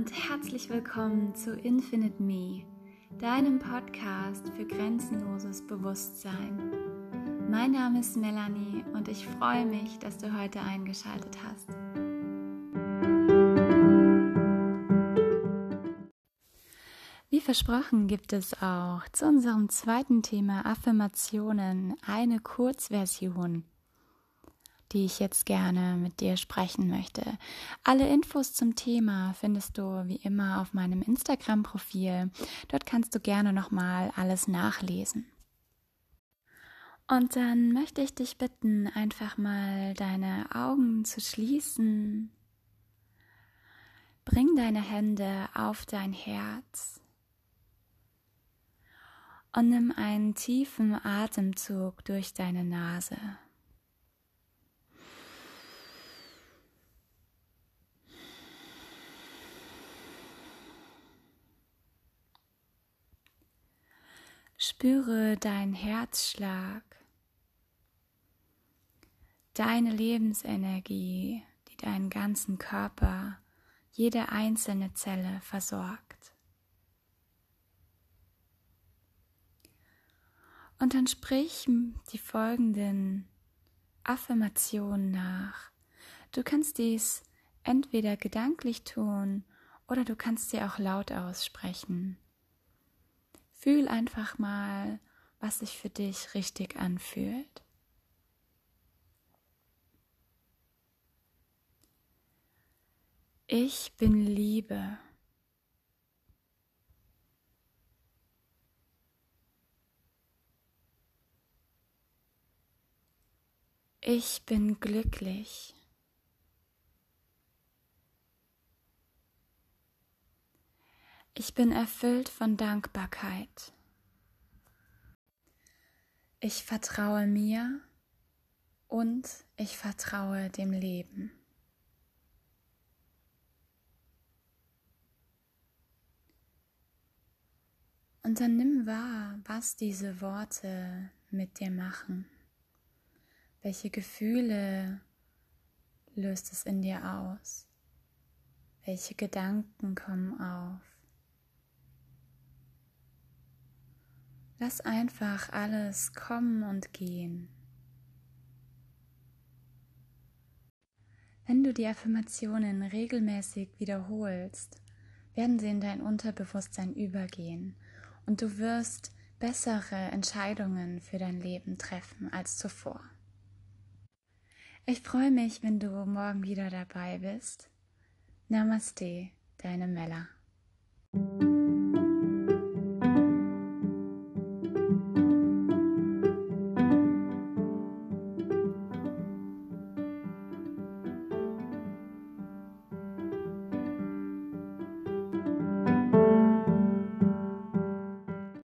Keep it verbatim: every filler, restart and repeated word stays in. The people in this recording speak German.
und herzlich willkommen zu Infinite Me, deinem Podcast für grenzenloses Bewusstsein. Mein Name ist Melanie und ich freue mich, dass du heute eingeschaltet hast. Wie versprochen gibt es auch zu unserem zweiten Thema Affirmationen eine Kurzversion, die ich jetzt gerne mit dir sprechen möchte. Alle Infos zum Thema findest du wie immer auf meinem Instagram-Profil. Dort kannst du gerne nochmal alles nachlesen. Und dann möchte ich dich bitten, einfach mal deine Augen zu schließen. Bring deine Hände auf dein Herz und nimm einen tiefen Atemzug durch deine Nase. Spüre deinen Herzschlag, deine Lebensenergie, die deinen ganzen Körper, jede einzelne Zelle versorgt. Und dann sprich die folgenden Affirmationen nach. Du kannst dies entweder gedanklich tun oder du kannst sie auch laut aussprechen. Fühl einfach mal, was sich für dich richtig anfühlt. Ich bin Liebe. Ich bin glücklich. Ich bin erfüllt von Dankbarkeit. Ich vertraue mir und ich vertraue dem Leben. Und dann nimm wahr, was diese Worte mit dir machen. Welche Gefühle löst es in dir aus? Welche Gedanken kommen auf? Lass einfach alles kommen und gehen. Wenn du die Affirmationen regelmäßig wiederholst, werden sie in dein Unterbewusstsein übergehen und du wirst bessere Entscheidungen für dein Leben treffen als zuvor. Ich freue mich, wenn du morgen wieder dabei bist. Namaste, deine Mella.